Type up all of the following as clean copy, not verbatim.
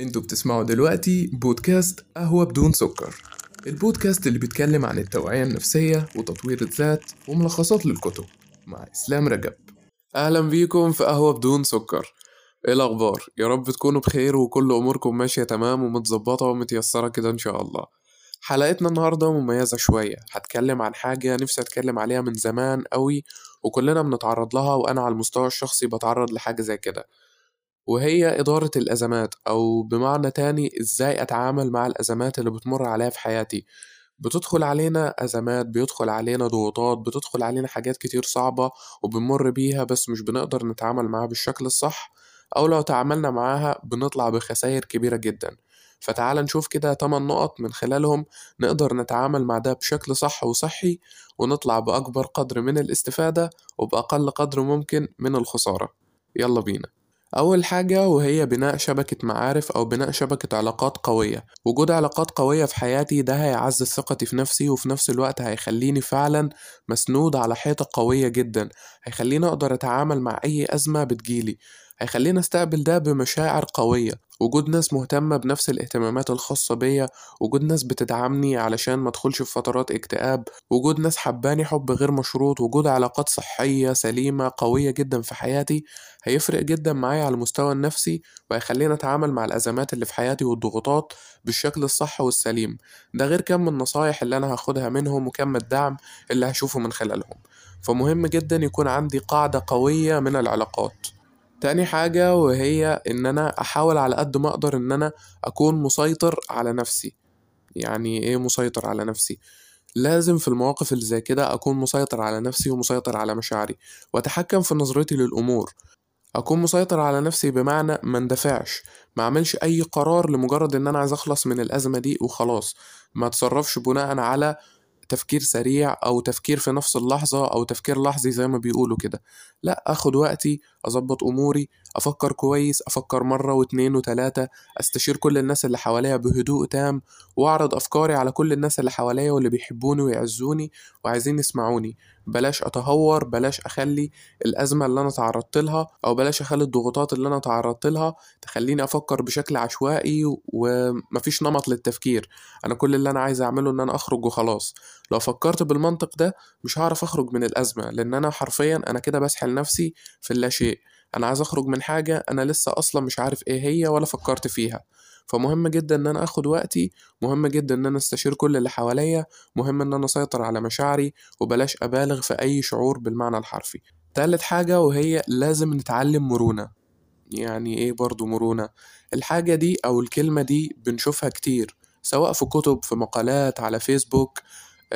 انتوا بتسمعوا دلوقتي بودكاست قهوة بدون سكر، البودكاست اللي بيتكلم عن التوعية النفسية وتطوير الذات وملخصات للكتب مع اسلام رجب. اهلا بيكم في قهوة بدون سكر. ايه الاخبار؟ يا رب تكونوا بخير وكل اموركم ماشية تمام ومتظبطة ومتيسرة كده ان شاء الله. حلقتنا النهاردة مميزة شوية، هتكلم عن حاجة نفسي اتكلم عليها من زمان قوي وكلنا بنتعرض لها، وانا على المستوى الشخصي بتعرض لحاجة زي كده، وهي إدارة الأزمات، أو بمعنى تاني إزاي أتعامل مع الأزمات اللي بتمر عليها في حياتي. بتدخل علينا أزمات، بيدخل علينا ضغوطات، بتدخل علينا حاجات كتير صعبة وبنمر بيها، بس مش بنقدر نتعامل معها بالشكل الصح، أو لو تعاملنا معها بنطلع بخسائر كبيرة جدا. فتعال نشوف كده 8 نقط من خلالهم نقدر نتعامل مع ده بشكل صح وصحي، ونطلع بأكبر قدر من الاستفادة وبأقل قدر ممكن من الخسارة. يلا بينا. أول حاجة وهي بناء شبكة معارف أو بناء شبكة علاقات قوية. وجود علاقات قوية في حياتي ده هيعزز ثقتي في نفسي، وفي نفس الوقت هيخليني فعلا مسنود على حيطة قوية جدا، هيخليني أقدر أتعامل مع أي أزمة بتجيلي، هيخليني أستقبل ده بمشاعر قوية. وجود ناس مهتمة بنفس الاهتمامات الخاصة بيا، وجود ناس بتدعمني علشان ما ادخلش في فترات اكتئاب، وجود ناس حباني حب غير مشروط، وجود علاقات صحية سليمة قوية جدا في حياتي هيفرق جدا معايا على المستوى النفسي، وهيخليني اتعامل مع الأزمات اللي في حياتي والضغوطات بالشكل الصح والسليم. ده غير كم النصايح اللي انا هاخدها منهم وكم الدعم اللي هشوفه من خلالهم. فمهم جدا يكون عندي قاعدة قوية من العلاقات. تاني حاجة وهي ان انا احاول على قد ما اقدر ان انا اكون مسيطر على نفسي. يعني ايه مسيطر على نفسي؟ لازم في المواقف اللي زي كده اكون مسيطر على نفسي ومسيطر على مشاعري، واتحكم في نظرتي للامور. اكون مسيطر على نفسي بمعنى ما اندفعش، ما اعملش اي قرار لمجرد ان انا عايز اخلص من الازمة دي وخلاص، ما اتصرفش بناء على تفكير سريع أو تفكير في نفس اللحظة أو تفكير لحظي زي ما بيقولوا كده. لا، أخد وقتي، أضبط أموري، أفكر كويس، أفكر مرة واتنين وتلاتة، أستشير كل الناس اللي حواليا بهدوء تام، وأعرض أفكاري على كل الناس اللي حواليا واللي بيحبوني ويعزوني وعايزين يسمعوني. بلاش أتهور، بلاش أخلي الأزمة اللي أنا تعرضت لها أو بلاش أخلي الضغوطات اللي أنا تعرضت لها تخليني أفكر بشكل عشوائي ومفيش نمط للتفكير. أنا كل اللي أنا عايز أعمله إن أنا أخرج وخلاص. لو فكرت بالمنطق ده مش هعرف أخرج من الأزمة، لأن أنا حرفيا أنا كده بسحل نفسي في اللاشيء. أنا عايز أخرج من حاجة أنا لسه أصلا مش عارف إيه هي ولا فكرت فيها. فمهم جدا ان انا اخد وقتي، مهم جدا ان انا استشير كل اللي حواليا، مهم ان انا اسيطر على مشاعري وبلاش ابالغ في اي شعور بالمعنى الحرفي. ثالث حاجة وهي لازم نتعلم مرونة. يعني ايه برضو مرونة؟ الحاجة دي او الكلمة دي بنشوفها كتير، سواء في كتب، في مقالات، على فيسبوك،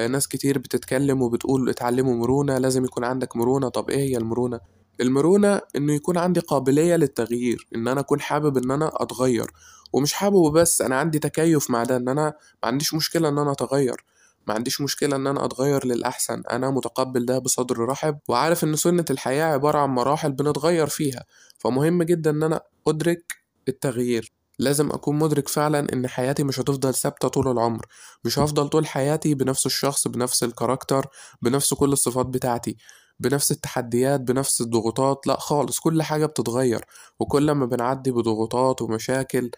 ناس كتير بتتكلم وبتقول اتعلموا مرونة، لازم يكون عندك مرونة. طب ايه هي المرونة؟ المرونة انه يكون عندي قابلية للتغيير، ان انا اكون حابب ان انا اتغير، ومش حابه بس انا عندي تكيف مع ده، ان انا ما عنديش مشكلة ان انا اتغير، ما عنديش مشكلة ان انا اتغير للاحسن. انا متقبل ده بصدر رحب، وعارف ان سنة الحياة عبارة عن مراحل بنتغير فيها. فمهم جدا ان انا ادرك التغيير. لازم اكون مدرك فعلا ان حياتي مش هتفضل ثابته طول العمر، مش هفضل طول حياتي بنفس الشخص، بنفس الكاركتر، بنفس كل الصفات بتاعتي، بنفس التحديات، بنفس الضغوطات. لا خالص، كل حاجة بتتغير، وكل ما بنعدي بضغوطات ومشاكل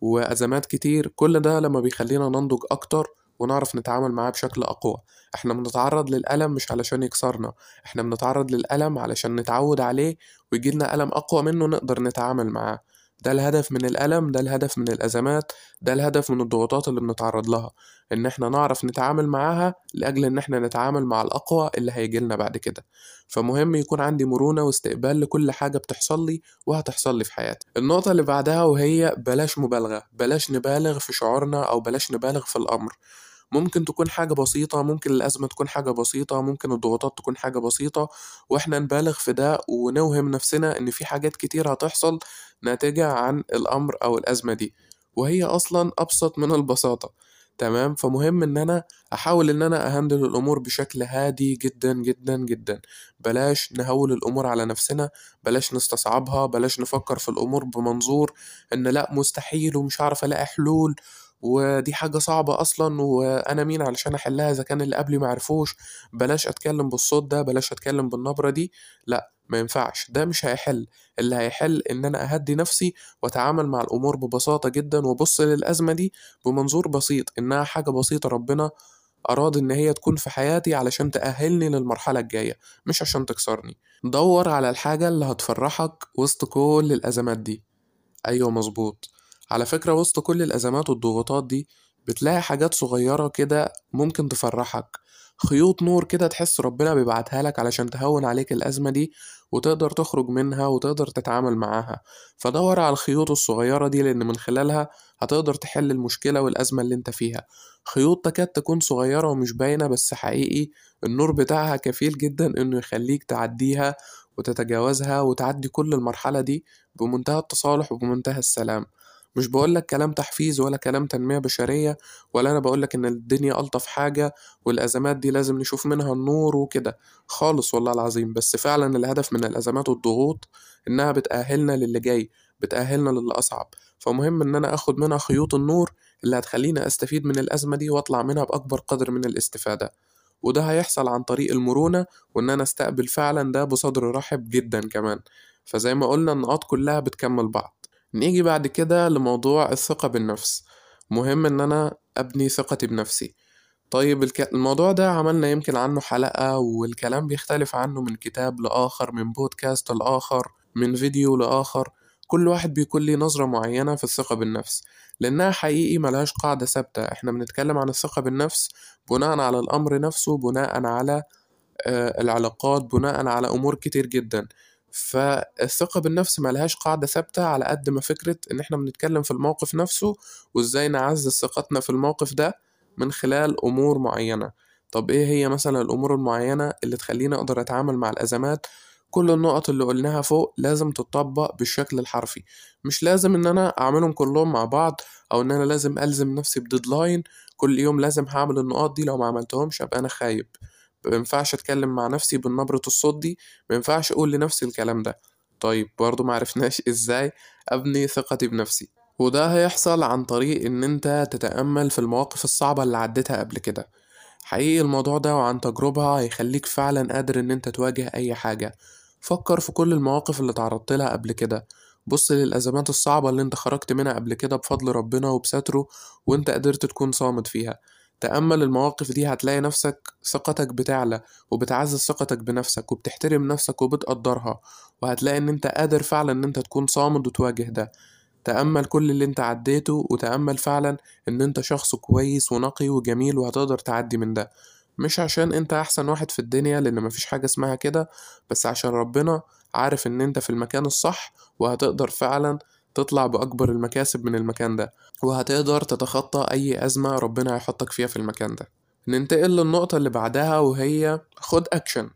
وأزمات كتير، كل ده لما بيخلينا ننضج أكتر ونعرف نتعامل معاه بشكل أقوى. احنا بنتعرض للألم مش علشان يكسرنا، احنا بنتعرض للألم علشان نتعود عليه ويجيلنا ألم أقوى منه نقدر نتعامل معاه. ده الهدف من الألم، ده الهدف من الأزمات، ده الهدف من الضغوطات اللي بنتعرض لها، إن احنا نعرف نتعامل معاها لأجل إن احنا نتعامل مع الأقوى اللي هيجيلنا بعد كده. فمهم يكون عندي مرونة واستقبال لكل حاجة بتحصل لي وهتحصل لي في حياتي. النقطة اللي بعدها وهي بلاش مبالغة، بلاش نبالغ في شعورنا أو بلاش نبالغ في الأمر. ممكن تكون حاجة بسيطة، ممكن الأزمة تكون حاجة بسيطة، ممكن الضغوطات تكون حاجة بسيطة، وإحنا نبالغ في ده ونوهم نفسنا إن في حاجات كتير هتحصل ناتجة عن الأمر أو الأزمة دي، وهي أصلا أبسط من البساطة. تمام؟ فمهم إن أنا أحاول إن أنا أهندل الأمور بشكل هادي جدا جدا جدا. بلاش نهول الأمور على نفسنا، بلاش نستصعبها، بلاش نفكر في الأمور بمنظور إن لأ مستحيل ومش عارف ألاقي حلول ودي حاجة صعبة أصلا، وأنا مين علشان أحلها إذا كان اللي قبلي معرفوش. بلاش أتكلم بالصوت ده، بلاش أتكلم بالنبرة دي، لأ ما ينفعش، ده مش هيحل. اللي هيحل إن أنا أهدي نفسي وأتعامل مع الأمور ببساطة جدا، وأبص للأزمة دي بمنظور بسيط، إنها حاجة بسيطة ربنا أراد إن هي تكون في حياتي علشان تأهلني للمرحلة الجاية مش عشان تكسرني. دور على الحاجة اللي هتفرحك وسط كل الأزمات دي. أيوة مظبوط، على فكرة وسط كل الأزمات والضغوطات دي بتلاقي حاجات صغيرة كده ممكن تفرحك، خيوط نور كده تحس ربنا بيبعتها لك علشان تهون عليك الأزمة دي وتقدر تخرج منها وتقدر تتعامل معاها. فدور على الخيوط الصغيرة دي، لأن من خلالها هتقدر تحل المشكلة والأزمة اللي انت فيها. خيوط تكاد تكون صغيرة ومش باينة، بس حقيقي النور بتاعها كفيل جدا إنه يخليك تعديها وتتجاوزها وتعدي كل المرحلة دي بمنتهى التصالح وبمنتهى السلام. مش بقولك كلام تحفيز ولا كلام تنمية بشرية، ولا أنا بقولك إن الدنيا ألطف حاجة والأزمات دي لازم نشوف منها النور وكده خالص، والله العظيم. بس فعلا الهدف من الأزمات والضغوط إنها بتأهلنا للي جاي، بتأهلنا للي أصعب، فمهم إن أنا أخد منها خيوط النور اللي هتخليني أستفيد من الأزمة دي وأطلع منها بأكبر قدر من الاستفادة. وده هيحصل عن طريق المرونة، وإن أنا أستقبل فعلا ده بصدر رحب جدا كمان. فزي ما قلنا النقاط كلها بتكمل بعض. نيجي بعد كده لموضوع الثقة بالنفس. مهم ان انا ابني ثقتي بنفسي. طيب الموضوع ده عملنا يمكن عنه حلقة، والكلام بيختلف عنه من كتاب لآخر، من بودكاست لآخر، من فيديو لآخر. كل واحد بيكون ليه نظرة معينة في الثقة بالنفس، لأنها حقيقي ملهاش قاعدة ثابتة. احنا بنتكلم عن الثقة بالنفس بناء على الأمر نفسه، بناء على العلاقات، بناء على أمور كتير جدا. فالثقة بالنفس ما لهاش قاعدة ثابتة، على قد ما فكرة ان احنا بنتكلم في الموقف نفسه وازاي نعزز ثقتنا في الموقف ده من خلال امور معينة. طب ايه هي مثلا الامور المعينة اللي تخلينا اقدر اتعامل مع الازمات؟ كل النقط اللي قلناها فوق لازم تطبق بالشكل الحرفي، مش لازم ان انا اعملهم كلهم مع بعض، او ان انا لازم الزم نفسي بديدلاين كل يوم لازم هعمل النقاط دي، لو ما عملتهمش ابقى انا خايب. ما ينفعش اتكلم مع نفسي بالنبرة الصوت دي، ما ينفعش اقول لنفسي الكلام ده. طيب برضو ما عرفناش ازاي ابني ثقتي بنفسي، وده هيحصل عن طريق ان انت تتأمل في المواقف الصعبة اللي عدتها قبل كده. حقيقي الموضوع ده وعن تجربة هيخليك فعلا قادر ان انت تواجه اي حاجة. فكر في كل المواقف اللي تعرضت لها قبل كده، بص للأزمات الصعبة اللي انت خرجت منها قبل كده بفضل ربنا وبستره وانت قدرت تكون صامد فيها. تأمل المواقف دي، هتلاقي نفسك ثقتك بتعلى وبتعزز ثقتك بنفسك وبتحترم نفسك وبتقدرها، وهتلاقي ان انت قادر فعلا ان انت تكون صامد وتواجه ده. تأمل كل اللي انت عديته، وتأمل فعلا ان انت شخص كويس ونقي وجميل وهتقدر تعدي من ده، مش عشان انت احسن واحد في الدنيا لان مفيش حاجة اسمها كده، بس عشان ربنا عارف ان انت في المكان الصح وهتقدر فعلا تطلع بأكبر المكاسب من المكان ده، وهتقدر تتخطى أي أزمة ربنا هيحطك فيها في المكان ده. ننتقل للنقطة اللي بعدها، وهي خد أكشن.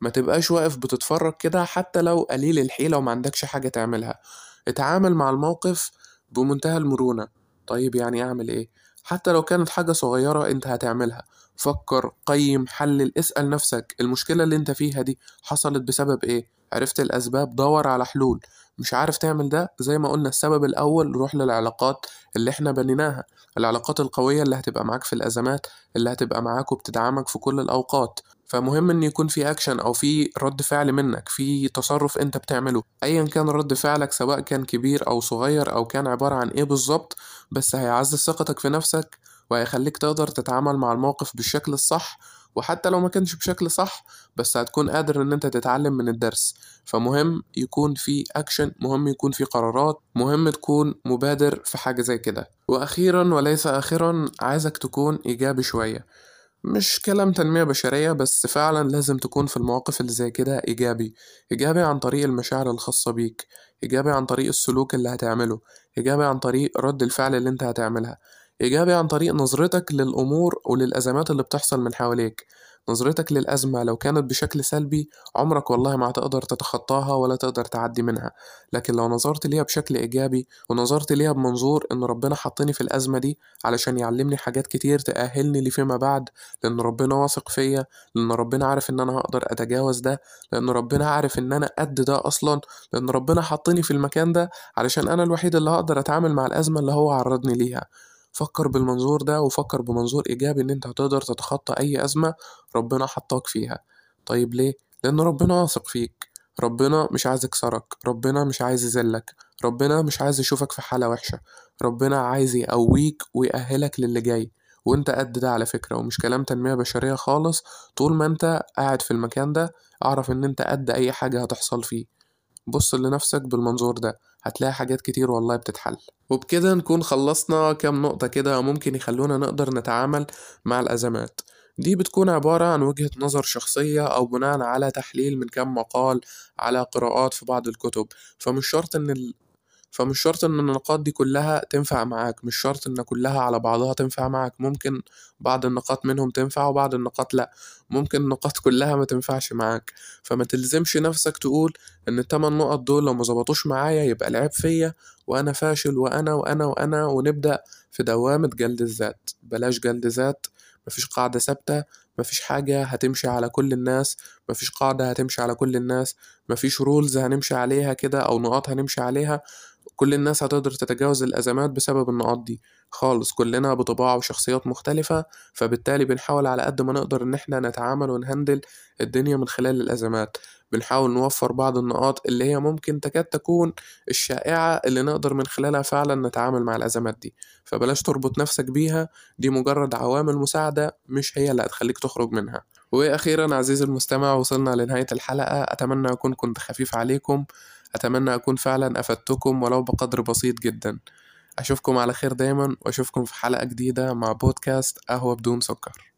ما تبقاش واقف بتتفرج كده حتى لو قليل الحيلة وما عندكش حاجة تعملها. اتعامل مع الموقف بمنتهى المرونة. طيب يعني أعمل إيه؟ حتى لو كانت حاجة صغيرة أنت هتعملها، فكر، قيم، حلل، اسأل نفسك المشكلة اللي انت فيها دي حصلت بسبب ايه؟ عرفت الأسباب، دور على حلول. مش عارف تعمل ده، زي ما قلنا السبب الأول، روح للعلاقات اللي احنا بنيناها، العلاقات القوية اللي هتبقى معاك في الأزمات، اللي هتبقى معاك وبتدعمك في كل الأوقات. فمهم ان يكون في اكشن او في رد فعل منك، في تصرف انت بتعمله، ايا كان رد فعلك سواء كان كبير او صغير او كان عبارة عن ايه بالظبط، بس هيعزز ثقتك في نفسك وهيخليك تقدر تتعامل مع الموقف بالشكل الصح، وحتى لو ما كانش بشكل صح بس هتكون قادر ان انت تتعلم من الدرس. فمهم يكون في اكشن، مهم يكون في قرارات، مهم تكون مبادر في حاجة زي كده. واخيرا وليس اخرا، عايزك تكون ايجابي شوية. مش كلام تنمية بشرية، بس فعلا لازم تكون في المواقف اللي زي كده إيجابي. إيجابي عن طريق المشاعر الخاصة بيك، إيجابي عن طريق السلوك اللي هتعمله، إيجابي عن طريق رد الفعل اللي انت هتعملها، إيجابي عن طريق نظرتك للأمور وللأزمات اللي بتحصل من حواليك. نظرتك للأزمة لو كانت بشكل سلبي عمرك والله ما هتقدر تتخطاها ولا تقدر تعدي منها، لكن لو نظرت ليها بشكل إيجابي ونظرت ليها بمنظور إن ربنا حطني في الأزمة دي علشان يعلمني حاجات كتير تأهلني لفيما بعد، لأن ربنا واثق فيا، لأن ربنا عارف إن أنا هقدر أتجاوز ده، لأن ربنا عارف إن أنا قد ده أصلا، لأن ربنا حطني في المكان ده علشان أنا الوحيد اللي هقدر أتعامل مع الأزمة اللي هو عرضني ليها. فكر بالمنظور ده، وفكر بمنظور إيجابي إن أنت هتقدر تتخطى أي أزمة ربنا حطاك فيها. طيب ليه؟ لأن ربنا واثق فيك، ربنا مش عايز يكسرك، ربنا مش عايز يذلك، ربنا مش عايز يشوفك في حالة وحشة، ربنا عايز يقويك ويأهلك للي جاي، وانت قد ده على فكرة، ومش كلام تنمية بشرية خالص. طول ما انت قاعد في المكان ده اعرف ان انت قد اي حاجة هتحصل فيه. بص لنفسك بالمنظور ده، هتلاقي حاجات كتير والله بتتحل. وبكده نكون خلصنا كام نقطة كده ممكن يخلونا نقدر نتعامل مع الأزمات دي. بتكون عبارة عن وجهة نظر شخصية أو بناء على تحليل من كم مقال، على قراءات في بعض الكتب، فمش شرط ان النقاط دي كلها تنفع معاك، مش شرط ان كلها على بعضها تنفع معاك. ممكن بعض النقاط منهم تنفع وبعض النقاط لا، ممكن النقاط كلها ما تنفعش معاك. فما تلزمش نفسك تقول ان ال8 نقط دول لو ما ظبطوش معايا يبقى العيب فيا وانا فاشل وانا ونبدا في دوامه جلد الذات. بلاش جلد ذات، مفيش قاعده ثابته، مفيش حاجه هتمشي على كل الناس، مفيش قاعده هتمشي على كل الناس، مفيش رولز هنمشي عليها كده او نقاط هنمشي عليها كل الناس هتقدر تتجاوز الأزمات بسبب النقاط دي خالص. كلنا بطباع وشخصيات مختلفة، فبالتالي بنحاول على قد ما نقدر إن احنا نتعامل ونهندل الدنيا من خلال الأزمات. بنحاول نوفر بعض النقاط اللي هي ممكن تكاد تكون الشائعة اللي نقدر من خلالها فعلا نتعامل مع الأزمات دي، فبلاش تربط نفسك بيها، دي مجرد عوامل مساعدة مش هي اللي هتخليك تخرج منها. وأخيرا عزيزي المستمع وصلنا لنهاية الحلقة، أتمنى أكون كنت خفيف عليكم، أتمنى أكون فعلا أفدتكم ولو بقدر بسيط جدا. أشوفكم على خير دايما، وأشوفكم في حلقة جديدة مع بودكاست قهوة بدون سكر.